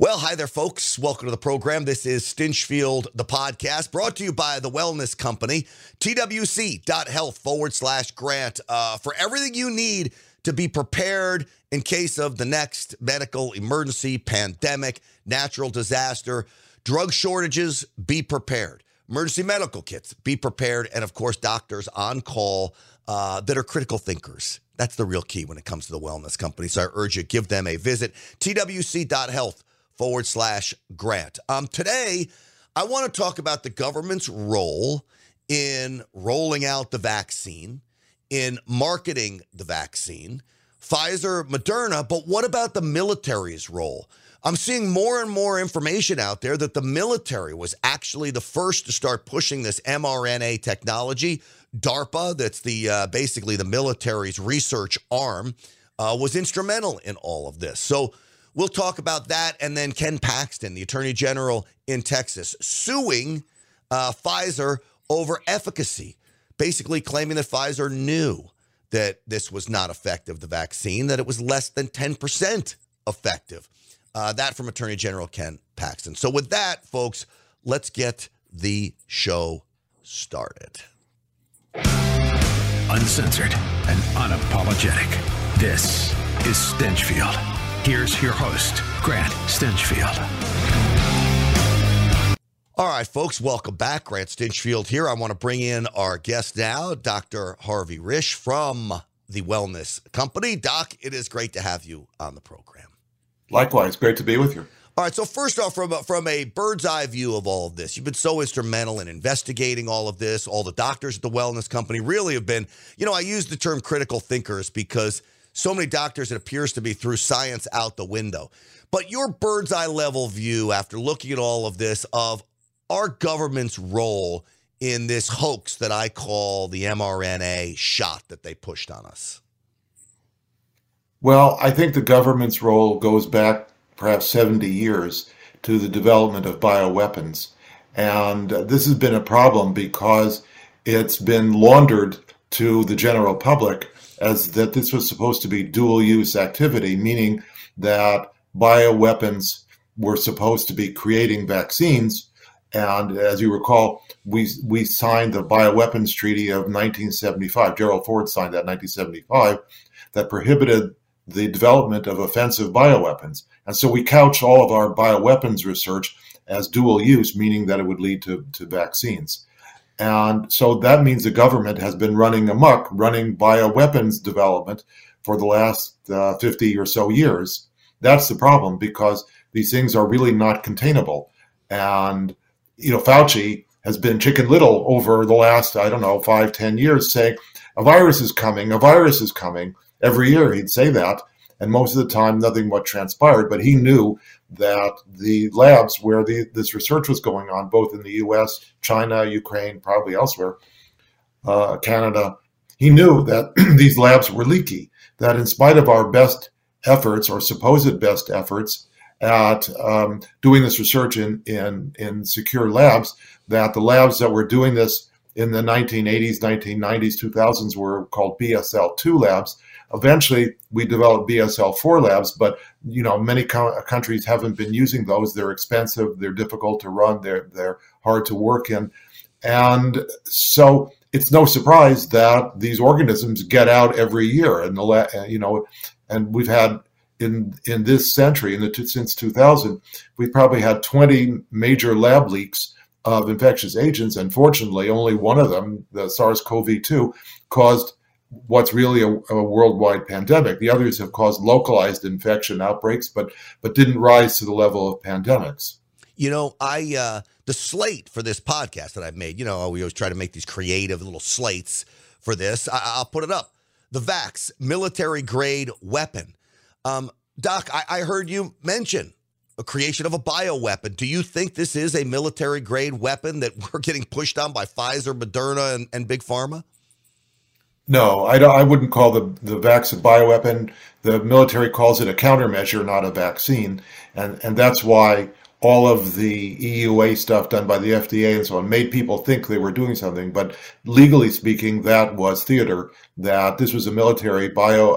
Well, hi there, folks. Welcome to the program. This is Stinchfield, the podcast, brought to you by the Wellness Company, twc.health/grant, for everything you need to be prepared in case of the next medical emergency, pandemic, natural disaster, drug shortages. Be prepared. Emergency medical kits, be prepared. And, of course, doctors on call that are critical thinkers. That's the real key when it comes to the Wellness Company. So I urge you, give them a visit, twc.health/grant. Today, I want to talk about the government's role in rolling out the vaccine, in marketing the vaccine, Pfizer, Moderna, but what about the military's role? I'm seeing more and more information out there that the military was actually the first to start pushing this mRNA technology. DARPA, that's the basically the military's research arm, was instrumental in all of this. So we'll talk about that. And then Ken Paxton, the attorney general in Texas, suing Pfizer over efficacy, basically claiming that Pfizer knew that this was not effective, the vaccine, that it was less than 10% effective. That from Attorney General Ken Paxton. So with that, folks, let's get the show started. Uncensored and unapologetic. This is Stinchfield. Here's your host, Grant Stinchfield. All right, folks, welcome back. Grant Stinchfield here. I want to bring in our guest now, Dr. Harvey Risch from the Wellness Company. Doc, it is great to have you on the program. Likewise, great to be with you. All right, so first off, from a bird's eye view of all of this, you've been so instrumental in investigating all of this. All the doctors at the Wellness Company really have been, you know, I use the term critical thinkers because so many doctors, it appears to be, threw science out the window. But your bird's eye level view after looking at all of this of our government's role in this hoax that I call the mRNA shot that they pushed on us. Well, I think the government's role goes back perhaps 70 years to the development of bioweapons. And this has been a problem because it's been laundered to the general public as that this was supposed to be dual-use activity, meaning that bioweapons were supposed to be creating vaccines. And as you recall, we signed the Bioweapons Treaty of 1975. Gerald Ford signed that in 1975 that prohibited the development of offensive bioweapons. And so we couch all of our bioweapons research as dual use, meaning that it would lead to vaccines. And so that means the government has been running amok, running bioweapons development for the last 50 or so years. That's the problem, because these things are really not containable. And, you know, Fauci has been Chicken Little over the last, I don't know, 5-10 years saying, a virus is coming, a virus is coming. Every year he'd say that, and most of the time nothing much transpired, but he knew that the labs where this research was going on, both in the US, China, Ukraine, probably elsewhere, Canada, he knew that these labs were leaky, that in spite of our best efforts or supposed best efforts at doing this research in secure labs, that the labs that were doing this in the 1980s, 1990s, 2000s were called BSL-2 labs. Eventually, we developed BSL-4 labs, but you know, many countries haven't been using those. They're expensive, they're difficult to run, they're hard to work in. And so it's no surprise that these organisms get out every year. And we've had in this century, since 2000, we've probably had 20 major lab leaks of infectious agents. Unfortunately, only one of them, the SARS-CoV-2, caused what's really a worldwide pandemic. The others have caused localized infection outbreaks, but didn't rise to the level of pandemics. You know, the slate for this podcast that I've made, you know, we always try to make these creative little slates for this. I'll put it up. The vax, military-grade weapon. Doc, I heard you mention a creation of a bioweapon. Do you think this is a military-grade weapon that we're getting pushed on by Pfizer, Moderna, and Big Pharma? No, I wouldn't call the vax a bioweapon. The military calls it a countermeasure, not a vaccine. And that's why all of the EUA stuff done by the FDA and so on made people think they were doing something, but legally speaking, that was theater, that this was a military bio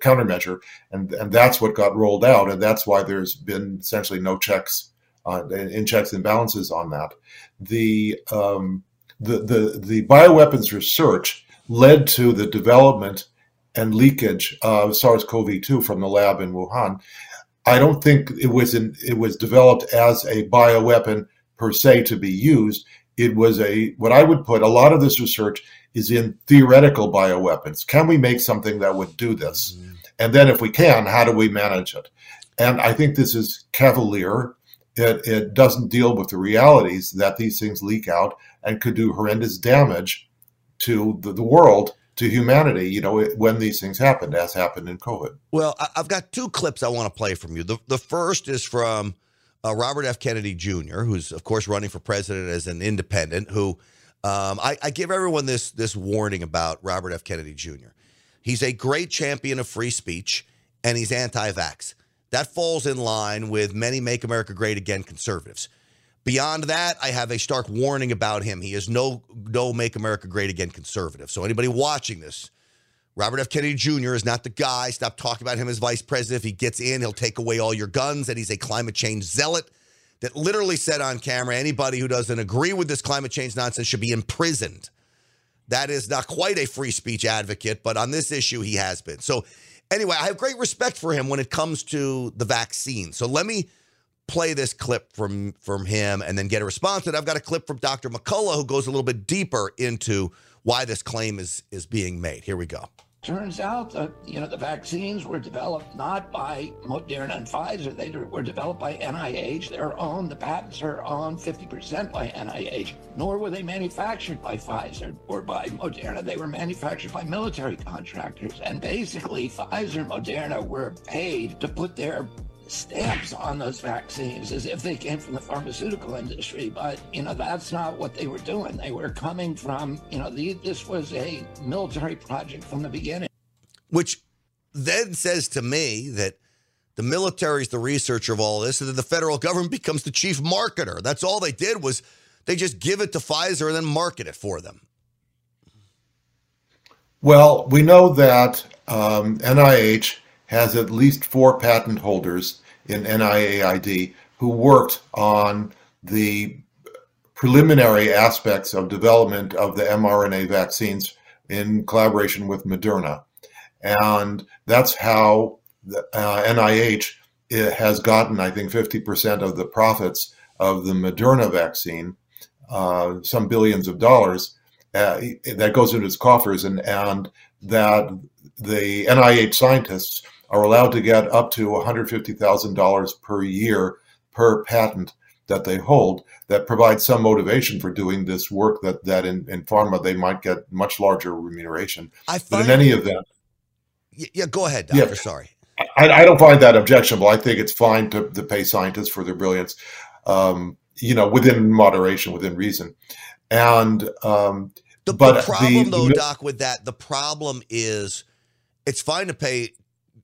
countermeasure, and that's what got rolled out, and that's why there's been essentially no checks in checks and balances on that. The bioweapons research led to the development and leakage of SARS-CoV-2 from the lab in Wuhan. I don't think it was developed as a bioweapon per se to be used. It was what I would put, a lot of this research is in theoretical bioweapons. Can we make something that would do this? Mm-hmm. And then if we can, how do we manage it? And I think this is cavalier. It doesn't deal with the realities that these things leak out and could do horrendous damage to the world, to humanity, you know, when these things happened, as happened in COVID. Well, I've got two clips I want to play from you. The first is from Robert F. Kennedy Jr., who's, of course, running for president as an independent, who I give everyone this warning about Robert F. Kennedy Jr. He's a great champion of free speech, and he's anti-vax. That falls in line with many Make America Great Again conservatives. Beyond that, I have a stark warning about him. He is no Make America Great Again conservative. So anybody watching this, Robert F. Kennedy Jr. is not the guy. Stop talking about him as vice president. If he gets in, he'll take away all your guns. And he's a climate change zealot that literally said on camera, anybody who doesn't agree with this climate change nonsense should be imprisoned. That is not quite a free speech advocate, but on this issue, he has been. So anyway, I have great respect for him when it comes to the vaccine. So let me play this clip from him and then get a response. And I've got a clip from Dr. McCullough who goes a little bit deeper into why this claim is being made. Here we go. Turns out that, you know, the vaccines were developed not by Moderna and Pfizer. They were developed by NIH. They're owned, the patents are owned 50% by NIH, nor were they manufactured by Pfizer or by Moderna. They were manufactured by military contractors. And basically, Pfizer and Moderna were paid to put their stamps on those vaccines as if they came from the pharmaceutical industry, but you know that's not what they were doing. They were coming from, you know, this was a military project from the beginning, which then says to me that the military is the researcher of all this, and that the federal government becomes the chief marketer. That's all they did, was they just give it to Pfizer and then market it for them. Well, we know that NIH has at least 4 patent holders in NIAID who worked on the preliminary aspects of development of the mRNA vaccines in collaboration with Moderna. And that's how the NIH has gotten, I think, 50% of the profits of the Moderna vaccine, some billions of dollars, that goes into its coffers, and that the NIH scientists are allowed to get up to $150,000 per year per patent that they hold. That provides some motivation for doing this work, that in pharma they might get much larger remuneration. But in any event, yeah, go ahead, Doctor. Yeah, sorry. I don't find that objectionable. I think it's fine to pay scientists for their brilliance, you know, within moderation, within reason. And the problem, though, Doc, with that, the problem is it's fine to pay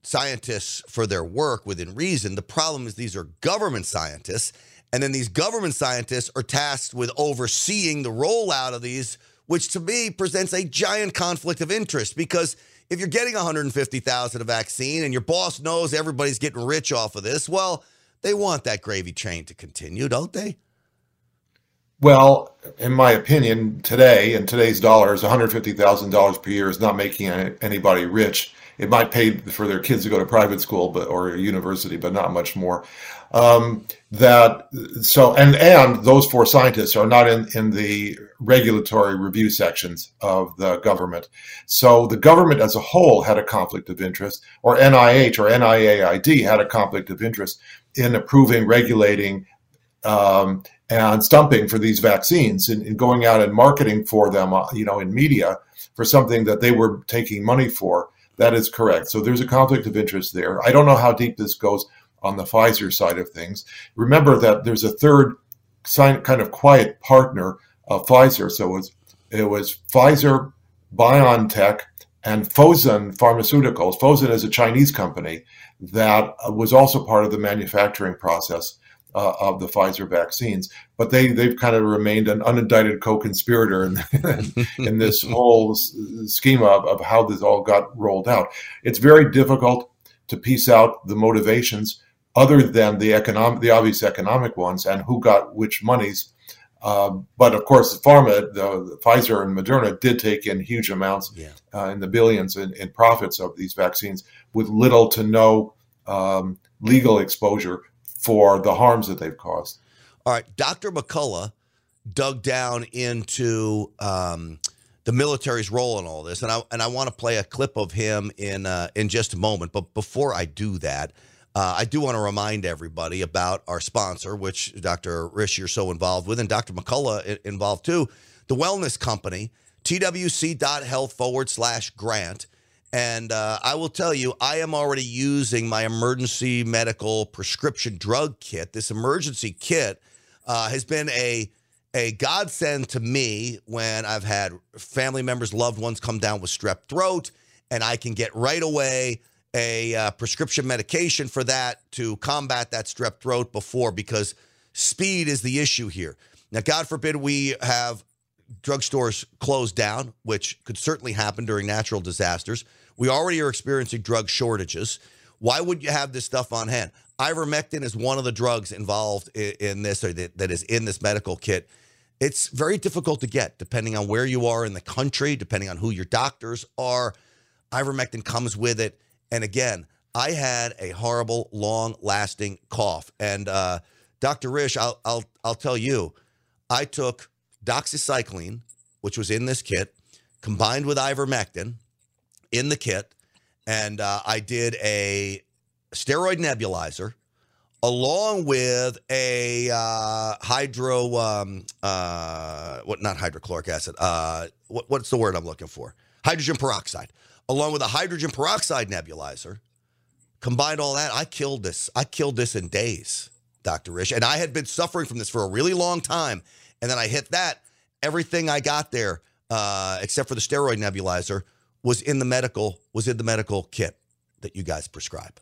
scientists for their work within reason. The problem is these are government scientists, and then these government scientists are tasked with overseeing the rollout of these, which to me presents a giant conflict of interest, because if you're getting $150,000 a vaccine and your boss knows everybody's getting rich off of this, well, they want that gravy train to continue, don't they? Well, in my opinion, today, in today's dollars, $150,000 per year is not making anybody rich. It might pay for their kids to go to private school, or university, but not much more. And those 4 scientists are not in the regulatory review sections of the government. So the government as a whole had a conflict of interest, or NIH or NIAID had a conflict of interest in approving, regulating, and stumping for these vaccines, and going out and marketing for them, you know, in media, for something that they were taking money for. That is correct. So there's a conflict of interest there. I don't know how deep this goes on the Pfizer side of things. Remember that there's a third kind of quiet partner of Pfizer. So it was Pfizer, BioNTech, and Fosun Pharmaceuticals. Fosun is a Chinese company that was also part of the manufacturing process of the Pfizer vaccines, but they've kind of remained an unindicted co-conspirator in this whole schema of how this all got rolled out. It's very difficult to piece out the motivations other than the obvious economic ones and who got which monies. But of course, Pfizer and Moderna did take in huge amounts in the billions in profits of these vaccines with little to no legal exposure for the harms that they've caused. All right. Dr. McCullough dug down into the military's role in all this. And I want to play a clip of him in just a moment. But before I do that, I do want to remind everybody about our sponsor, which Dr. Risch, you're so involved with, and Dr. McCullough involved too, the Wellness Company, twc.health/grant. And I will tell you, I am already using my emergency medical prescription drug kit. This emergency kit has been a godsend to me when I've had family members, loved ones come down with strep throat, and I can get right away a prescription medication for that to combat that strep throat before, because speed is the issue here. Now, God forbid we have drugstores closed down, which could certainly happen during natural disasters. We already are experiencing drug shortages. Why would you have this stuff on hand? Ivermectin is one of the drugs involved in this, or that is in this medical kit. It's very difficult to get, depending on where you are in the country, depending on who your doctors are. Ivermectin comes with it. And again, I had a horrible, long-lasting cough. And Dr. Risch, I'll tell you, I took doxycycline, which was in this kit, combined with ivermectin in the kit, and I did a steroid nebulizer along with a hydrogen peroxide. Along with a hydrogen peroxide nebulizer, combined all that, I killed this in days, Dr. Risch. And I had been suffering from this for a really long time. And then I hit that. Everything I got there, except for the steroid nebulizer, was in the medical kit that you guys prescribe.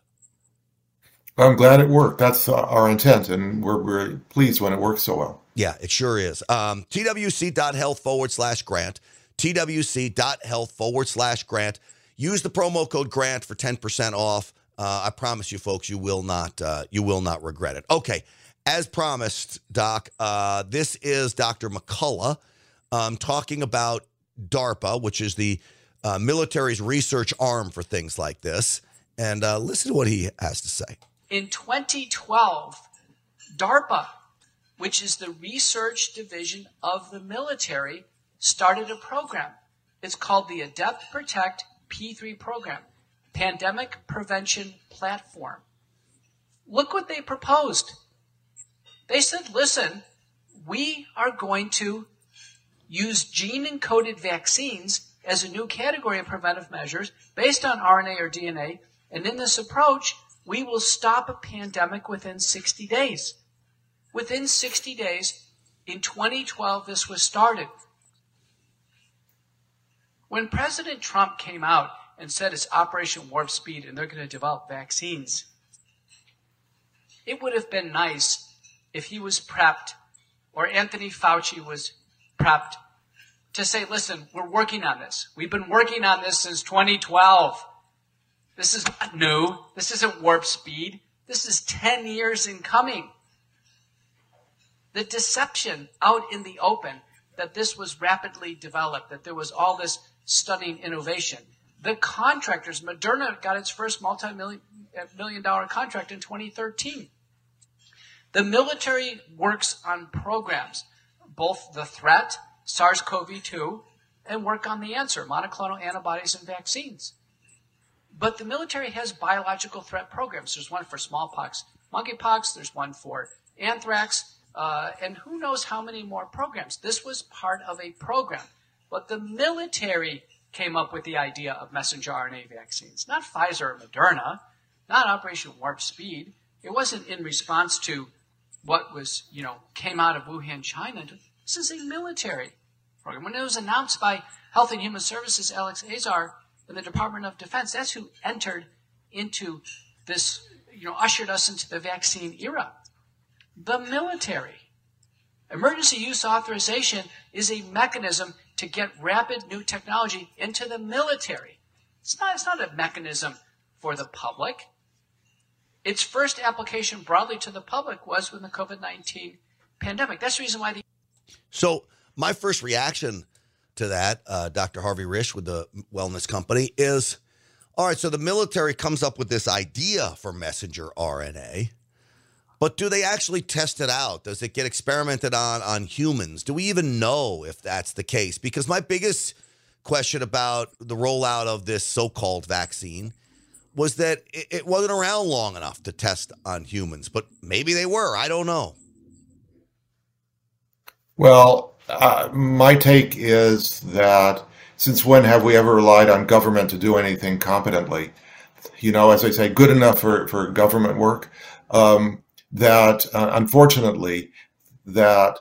I'm glad it worked. That's our intent, and we're pleased when it works so well. Yeah, it sure is. twc.health/grant. twc.health/grant. Use the promo code GRANT for 10% off. I promise you, folks, you will not regret it. Okay, as promised, Doc, this is Dr. McCullough talking about DARPA, which is the military's research arm for things like this. And listen to what he has to say. In 2012, DARPA, which is the research division of the military, started a program. It's called the Adept Protect P3 program, Pandemic Prevention Platform. Look what they proposed. They said, listen, we are going to use gene-encoded vaccines as a new category of preventive measures based on RNA or DNA, and in this approach, we will stop a pandemic within 60 days. Within 60 days, in 2012, this was started. When President Trump came out and said it's Operation Warp Speed and they're going to develop vaccines, it would have been nice if he was prepped, or Anthony Fauci was prepped, to say, listen, we're working on this. We've been working on this since 2012. This is not new. This isn't Warp Speed. This is 10 years in coming. The deception out in the open that this was rapidly developed, that there was all this stunning innovation. The contractors, Moderna got its first multi-million-dollar contract in 2013. The military works on programs, both the threat, SARS-CoV-2, and work on the answer, monoclonal antibodies and vaccines. But the military has biological threat programs. There's one for smallpox, monkeypox, there's one for anthrax, and who knows how many more programs. This was part of a program. But the military came up with the idea of messenger RNA vaccines, not Pfizer or Moderna, not Operation Warp Speed. It wasn't in response to what was, came out of Wuhan, China. This is a military program. When it was announced by Health and Human Services, Alex Azar, in the Department of Defense, that's who entered into this, ushered us into the vaccine era. the military. Emergency use authorization is a mechanism to get rapid new technology into the military. It's not a mechanism for the public. Its first application broadly to the public was when the COVID-19 pandemic. That's the reason why the... So my first reaction to that, Dr. Harvey Risch with the Wellness Company, is, all right, so the military comes up with this idea for messenger RNA, but do they actually test it out? Does it get experimented on humans? Do we even know if that's the case? Because my biggest question about the rollout of this so-called vaccine was that it wasn't around long enough to test on humans, but maybe they were. I don't know. Well, my take is that since when have we ever relied on government to do anything competently? You know, as I say, good enough for government work. Unfortunately, that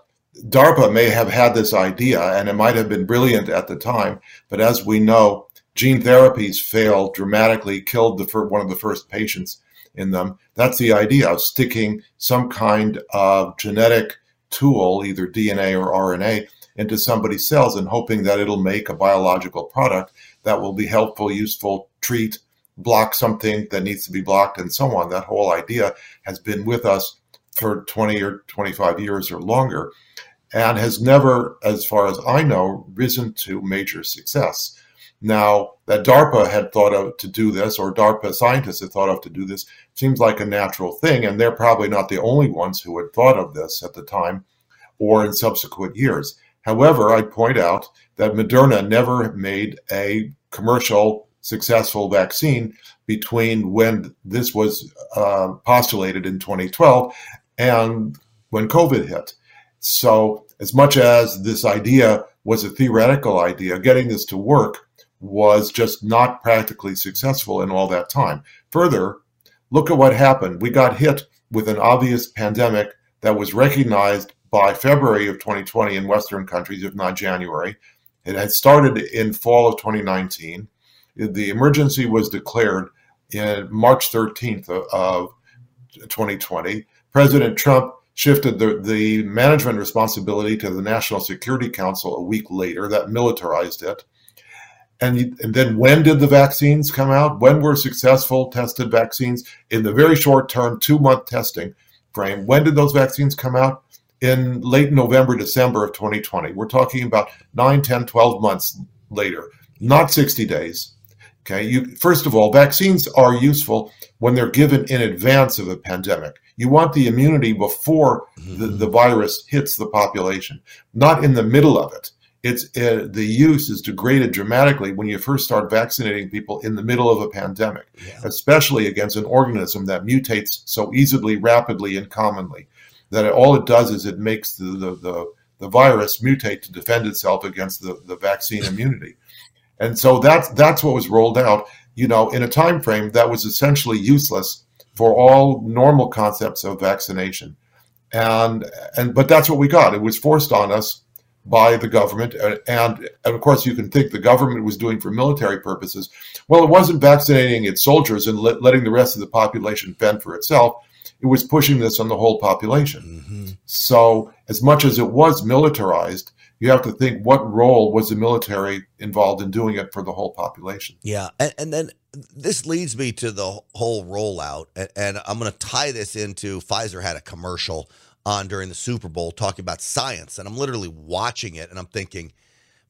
DARPA may have had this idea, and it might have been brilliant at the time, but as we know, gene therapies failed dramatically, killed one of the first patients in them. That's the idea of sticking some kind of genetic tool, either DNA or RNA, into somebody's cells and hoping that it'll make a biological product that will be helpful, useful, treat, block something that needs to be blocked, and so on. That whole idea has been with us for 20 or 25 years or longer and has never, as far as I know, risen to major success. Now, that DARPA had thought of to do this, or DARPA scientists had thought of to do this, seems like a natural thing, and they're probably not the only ones who had thought of this at the time or in subsequent years. However, I'd point out that Moderna never made a commercial successful vaccine between when this was postulated in 2012 and when COVID hit. So as much as this idea was a theoretical idea, getting this to work was just not practically successful in all that time. Further, look at what happened. We got hit with an obvious pandemic that was recognized by February of 2020 in Western countries, if not January. It had started in fall of 2019. The emergency was declared in March 13th of 2020. President Trump shifted the management responsibility to the National Security Council a week later. That militarized it. And then when did the vaccines come out? When were successful tested vaccines in the very short term, 2-month testing frame? When did those vaccines come out? In late November, December of 2020. We're talking about 9, 10, 12 months later, not 60 days. Okay, first of all, vaccines are useful when they're given in advance of a pandemic. You want the immunity before the virus hits the population, not in the middle of it. The use is degraded dramatically when you first start vaccinating people in the middle of a pandemic, especially against an organism that mutates so easily, rapidly, and commonly, that all it does is it makes the virus mutate to defend itself against the vaccine immunity. And so that's what was rolled out, you know, in a time frame that was essentially useless for all normal concepts of vaccination. But that's what we got. It was forced on us by the government. And of course, you can think the government was doing for military purposes. Well, it wasn't vaccinating its soldiers and letting the rest of the population fend for itself. It was pushing this on the whole population. Mm-hmm. So as much as it was militarized, you have to think, what role was the military involved in doing it for the whole population? Yeah. And then this leads me to the whole rollout. And I'm going to tie this into Pfizer had a commercial on during the Super Bowl talking about science. And I'm literally watching it and I'm thinking,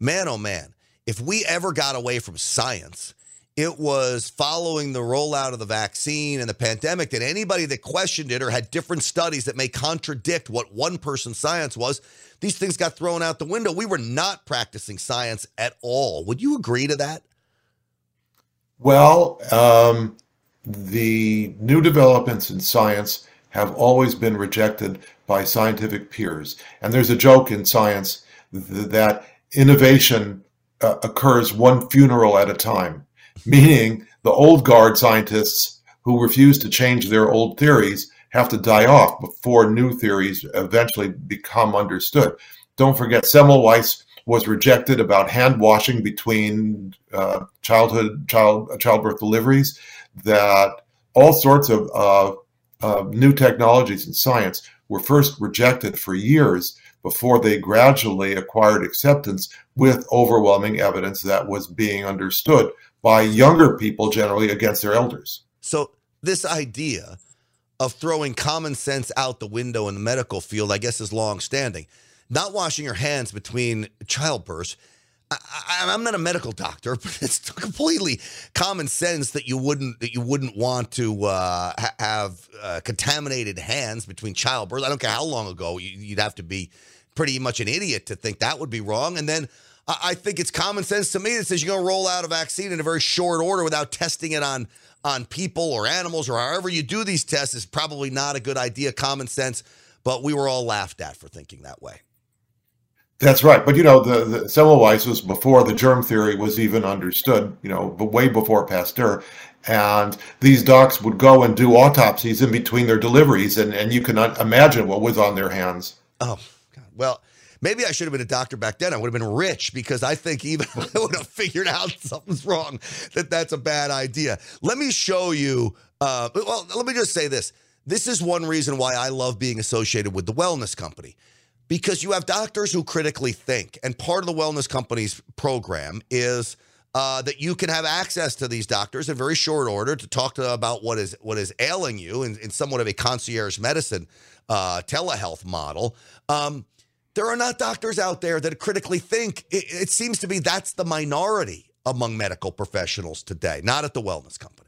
man, oh man, if we ever got away from science, it was following the rollout of the vaccine and the pandemic that anybody that questioned it or had different studies that may contradict what one person's science was, these things got thrown out the window. We were not practicing science at all. Would you agree to that? Well, the new developments in science have always been rejected by scientific peers. And there's a joke in science that innovation occurs one funeral at a time. Meaning the old guard scientists who refuse to change their old theories have to die off before new theories eventually become understood. Don't forget, Semmelweis was rejected about hand washing between childbirth deliveries, that all sorts of new technologies in science were first rejected for years before they gradually acquired acceptance with overwhelming evidence that was being understood by younger people generally against their elders. So this idea of throwing common sense out the window in the medical field, I guess, is longstanding. Not washing your hands between childbirths. I'm not a medical doctor, but it's completely common sense that you wouldn't want to have contaminated hands between childbirth. I don't care how long ago. You'd have to be pretty much an idiot to think that would be wrong. And then I think it's common sense to me that says you're going to roll out a vaccine in a very short order without testing it on people or animals or however you do these tests is probably not a good idea, common sense. But we were all laughed at for thinking that way. That's right. But, you know, the Semmelweis was before the germ theory was even understood, you know, way before Pasteur. And these docs would go and do autopsies in between their deliveries, and you cannot imagine what was on their hands. Oh, God. Well, maybe I should have been a doctor back then. I would have been rich, because I think even I would have figured out something's wrong, that's a bad idea. Let me show you. Let me just say this. This is one reason why I love being associated with the Wellness Company. Because you have doctors who critically think, and part of the Wellness Company's program is that you can have access to these doctors in very short order to talk to them about what is ailing you in somewhat of a concierge medicine telehealth model. There are not doctors out there that critically think. It seems to be that's the minority among medical professionals today, not at the Wellness Company.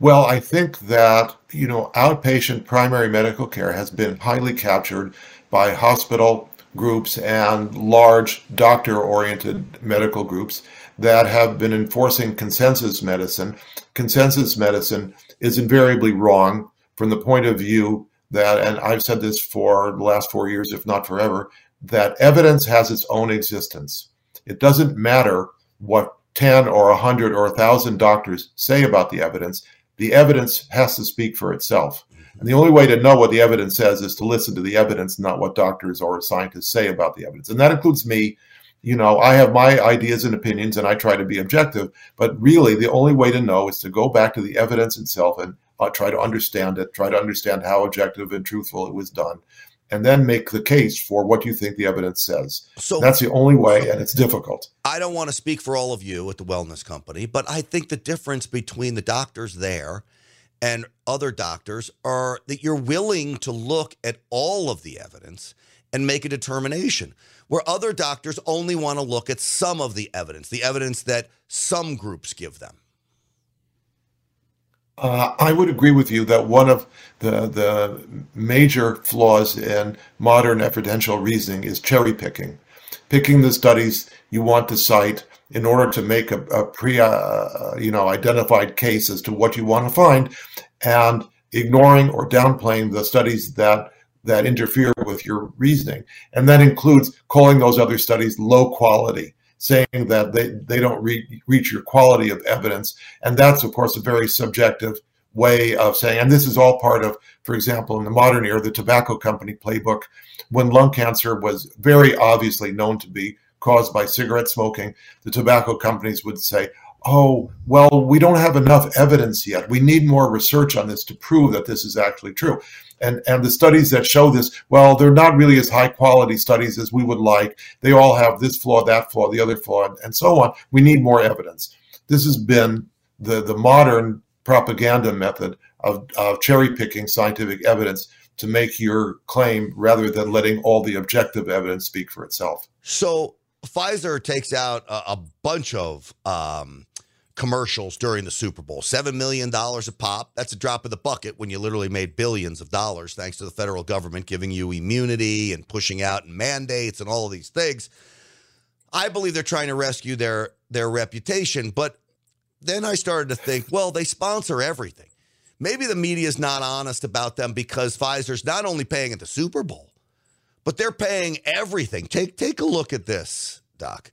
Well, I think that, you know, outpatient primary medical care has been highly captured by hospital groups and large doctor-oriented medical groups that have been enforcing consensus medicine. Consensus medicine is invariably wrong from the point of view that, and I've said this for the last 4 years, if not forever, that evidence has its own existence. It doesn't matter what 10 or 100 or 1,000 doctors say about the evidence. The evidence has to speak for itself. And the only way to know what the evidence says is to listen to the evidence, not what doctors or scientists say about the evidence. And that includes me. You know, I have my ideas and opinions, and I try to be objective. But really, the only way to know is to go back to the evidence itself and try to understand it, try to understand how objective and truthful it was done, and then make the case for what you think the evidence says. So that's the only way, and it's difficult. I don't want to speak for all of you at the Wellness Company, but I think the difference between the doctors there and other doctors are that you're willing to look at all of the evidence and make a determination, where other doctors only want to look at some of the evidence that some groups give them. I would agree with you that one of the major flaws in modern evidential reasoning is cherry picking. Picking the studies you want to cite in order to make a identified case as to what you want to find, and ignoring or downplaying the studies that interfere with your reasoning. And that includes calling those other studies low quality, saying that they don't reach your quality of evidence. And that's, of course, a very subjective way of saying, and this is all part of, for example, in the modern era, the tobacco company playbook, when lung cancer was very obviously known to be caused by cigarette smoking, the tobacco companies would say, oh, well, we don't have enough evidence yet. We need more research on this to prove that this is actually true. And the studies that show this, well, they're not really as high quality studies as we would like. They all have this flaw, that flaw, the other flaw, and so on. We need more evidence. This has been the modern propaganda method of cherry picking scientific evidence to make your claim rather than letting all the objective evidence speak for itself. So Pfizer takes out a bunch of commercials during the Super Bowl, $7 million a pop. That's a drop in the bucket when you literally made billions of dollars thanks to the federal government giving you immunity and pushing out mandates and all of these things. I believe they're trying to rescue their reputation, but then I started to think, well, they sponsor everything. Maybe the media is not honest about them because Pfizer's not only paying at the Super Bowl, but they're paying everything. Take a look at this, Doc.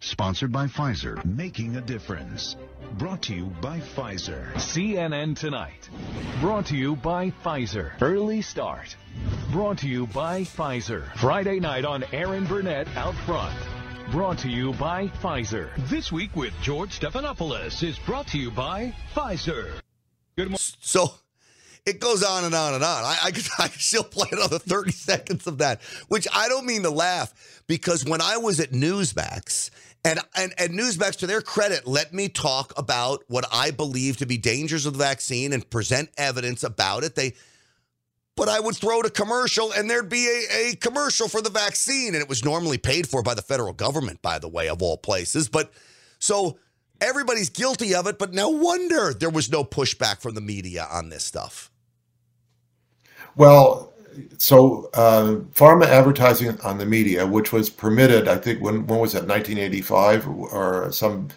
Sponsored by Pfizer. Making a difference. Brought to you by Pfizer. CNN Tonight. Brought to you by Pfizer. Early Start. Brought to you by Pfizer. Friday night on Aaron Burnett Out Front. Brought to you by Pfizer. This Week with George Stephanopoulos is brought to you by Pfizer. Good morning. So it goes on and on and on. I could still play another 30 seconds of that, which I don't mean to laugh, because when I was at Newsmax, and Newsmax, to their credit, let me talk about what I believe to be dangers of the vaccine and present evidence about it. But I would throw to commercial, and there'd be a commercial for the vaccine, and it was normally paid for by the federal government, by the way, of all places. But so everybody's guilty of it, but no wonder there was no pushback from the media on this stuff. Well, so pharma advertising on the media, which was permitted, I think, when was that, 1985 or some,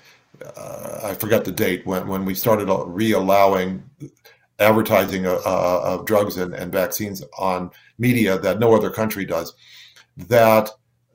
I forgot the date, when we started re-allowing advertising of drugs and vaccines on media that no other country does, that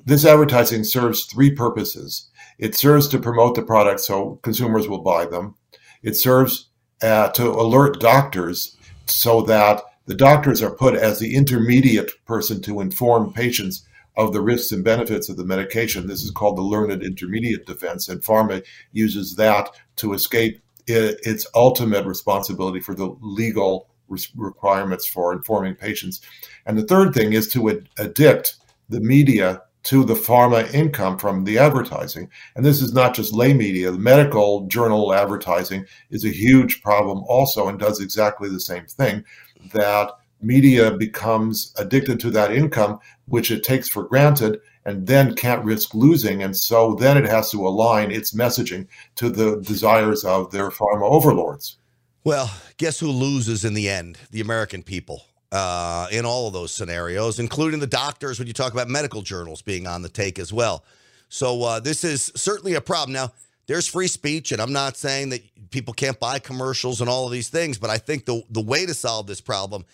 this advertising serves three purposes. It serves to promote the product so consumers will buy them. It serves to alert doctors so that the doctors are put as the intermediate person to inform patients of the risks and benefits of the medication. This is called the learned intermediate defense, and pharma uses that to escape its ultimate responsibility for the legal requirements for informing patients. And the third thing is to addict the media to the pharma income from the advertising. And this is not just lay media. The medical journal advertising is a huge problem also, and does exactly the same thing, that media becomes addicted to that income, which it takes for granted, and then can't risk losing. And so then it has to align its messaging to the desires of their pharma overlords. Well, guess who loses in the end? The American people. In all of those scenarios, including the doctors, when you talk about medical journals being on the take as well. So this is certainly a problem. Now, there's free speech, and I'm not saying that people can't buy commercials and all of these things, but I think the way to solve this problem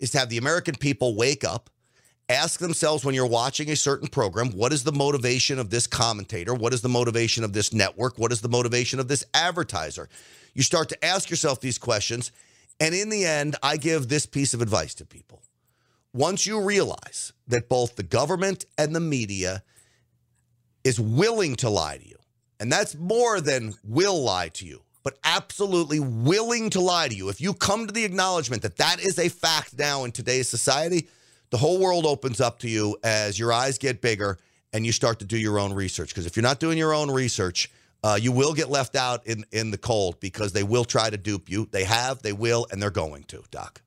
is to have the American people wake up, ask themselves when you're watching a certain program, what is the motivation of this commentator? What is the motivation of this network? What is the motivation of this advertiser? You start to ask yourself these questions. And in the end, I give this piece of advice to people. Once you realize that both the government and the media is willing to lie to you, and that's more than will lie to you, but absolutely willing to lie to you, if you come to the acknowledgement that that is a fact now in today's society, the whole world opens up to you as your eyes get bigger and you start to do your own research. Because if you're not doing your own research, you will get left out in the cold, because they will try to dupe you. They have, they will, and they're going to, Doc.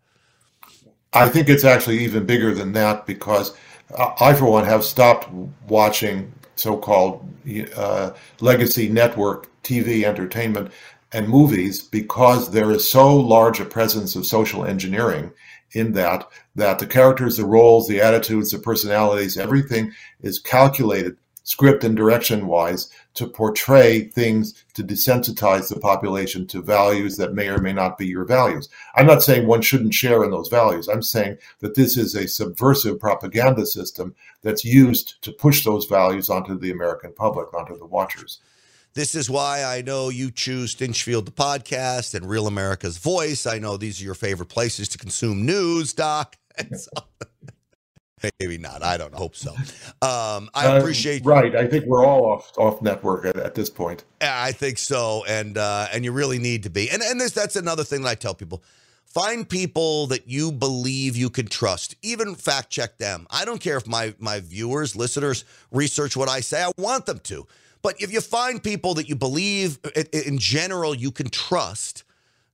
I think it's actually even bigger than that, because I, for one, have stopped watching so-called legacy network TV entertainment and movies, because there is so large a presence of social engineering in that the characters, the roles, the attitudes, the personalities, everything is calculated script and direction-wise to portray things to desensitize the population to values that may or may not be your values. I'm not saying one shouldn't share in those values. I'm saying that this is a subversive propaganda system that's used to push those values onto the American public, onto the watchers. This is why I know you choose Stinchfield, the podcast, and Real America's Voice. I know these are your favorite places to consume news, Doc. And so maybe not. I don't hope so. I appreciate right. I think we're all off network at this point. I think so. And you really need to be. And that's another thing that I tell people. Find people that you believe you can trust. Even fact check them. I don't care if my viewers, listeners research what I say. I want them to. But if you find people that you believe in general you can trust,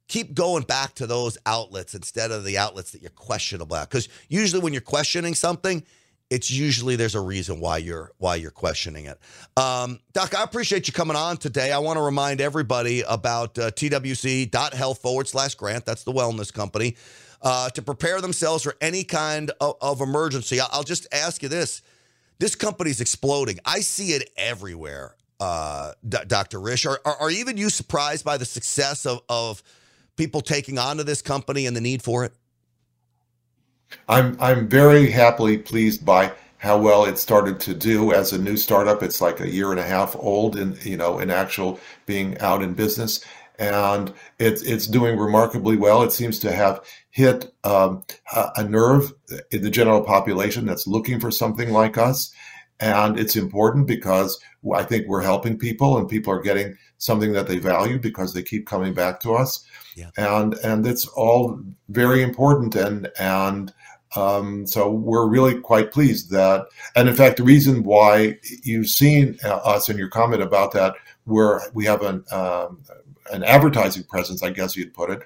keep going back to those outlets instead of the outlets that you're questionable at. Because usually when you're questioning something, it's usually there's a reason why you're questioning it. Doc, I appreciate you coming on today. I want to remind everybody about twc.health/grant. That's the wellness company, to prepare themselves for any kind of emergency. I'll just ask you this. This company's exploding. I see it everywhere, Dr. Risch. Are even you surprised by the success of people taking on to this company and the need for it? I'm very happily pleased by how well it started to do as a new startup. It's like a year and a half old in, you know, in actual being out in business. And it's doing remarkably well. It seems to have hit a nerve in the general population that's looking for something like us. And it's important because I think we're helping people, and people are getting something that they value because they keep coming back to us. Yeah. And it's all very important. And so we're really quite pleased that, and in fact, the reason why you've seen us in your comment about that, where we have an advertising presence, I guess you'd put it,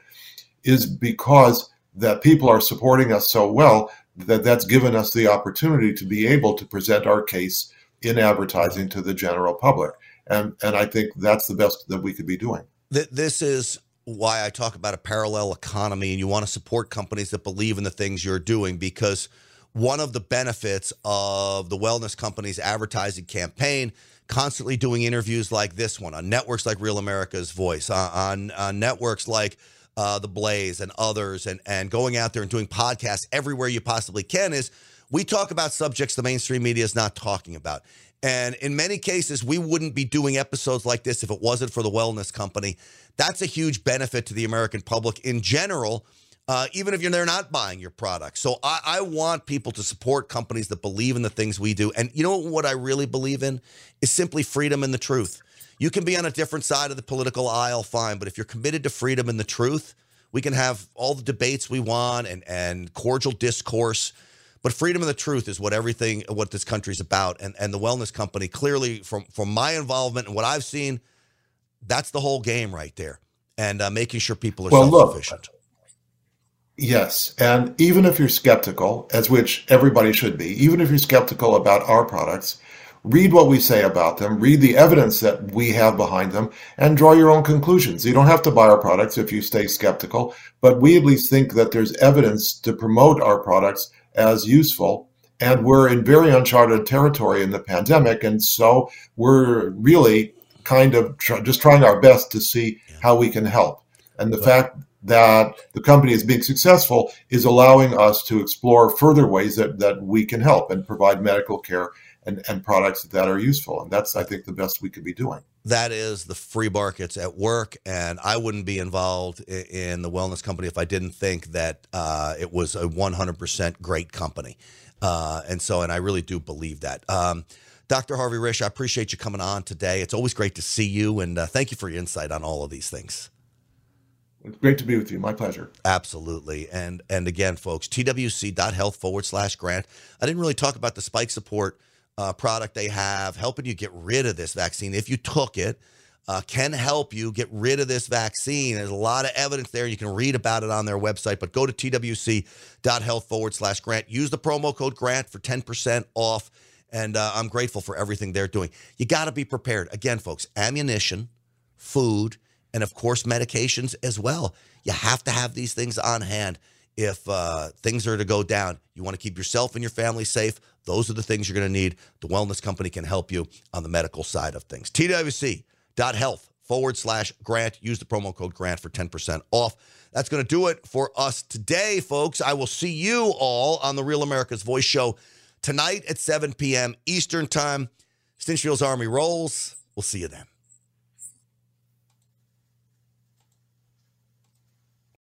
is because that people are supporting us so well that that's given us the opportunity to be able to present our case in advertising to the general public. And I think that's the best that we could be doing. This is why I talk about a parallel economy, and you want to support companies that believe in the things you're doing, because one of the benefits of the Wellness Company's advertising campaign, constantly doing interviews like this one on networks like Real America's Voice, on networks like The Blaze and others, and going out there and doing podcasts everywhere you possibly can, is we talk about subjects the mainstream media is not talking about. And in many cases, we wouldn't be doing episodes like this if it wasn't for the Wellness Company. That's a huge benefit to the American public in general, even if they're not buying your product. So I want people to support companies that believe in the things we do. And you know what I really believe in is simply freedom and the truth. You can be on a different side of the political aisle, fine, but if you're committed to freedom and the truth, we can have all the debates we want and cordial discourse. But freedom and the truth is what this country's about. And the Wellness Company, clearly from my involvement and what I've seen, that's the whole game right there. And making sure people are self-sufficient. Yes, and even if you're skeptical, as which everybody should be, even if you're skeptical about our products, read what we say about them, read the evidence that we have behind them, and draw your own conclusions. You don't have to buy our products if you stay skeptical, but we at least think that there's evidence to promote our products as useful, and we're in very uncharted territory in the pandemic, and so we're really kind of just trying our best to see how we can help. And the fact that the company is being successful is allowing us to explore further ways that we can help and provide medical care and products that are useful. And that's, I think, the best we could be doing. That is the free markets at work. And I wouldn't be involved in the Wellness Company if I didn't think that it was a 100% great company. And I really do believe that. Dr. Harvey Risch, I appreciate you coming on today. It's always great to see you. And thank you for your insight on all of these things. It's great to be with you. My pleasure. Absolutely. And again, folks, twc.health/grant. I didn't really talk about the spike support product they have, helping you get rid of this vaccine. If you took it, can help you get rid of this vaccine. There's a lot of evidence there. You can read about it on their website, but go to twc.health/grant. Use the promo code grant for 10% off. And I'm grateful for everything they're doing. You got to be prepared. Again, folks, ammunition, food, and of course, medications as well. You have to have these things on hand if things are to go down. You want to keep yourself and your family safe. Those are the things you're going to need. The Wellness Company can help you on the medical side of things. twc.health/grant. Use the promo code grant for 10% off. That's going to do it for us today, folks. I will see you all on the Real America's Voice show tonight at 7 p.m. Eastern time. Stinchfield's Army rolls. We'll see you then.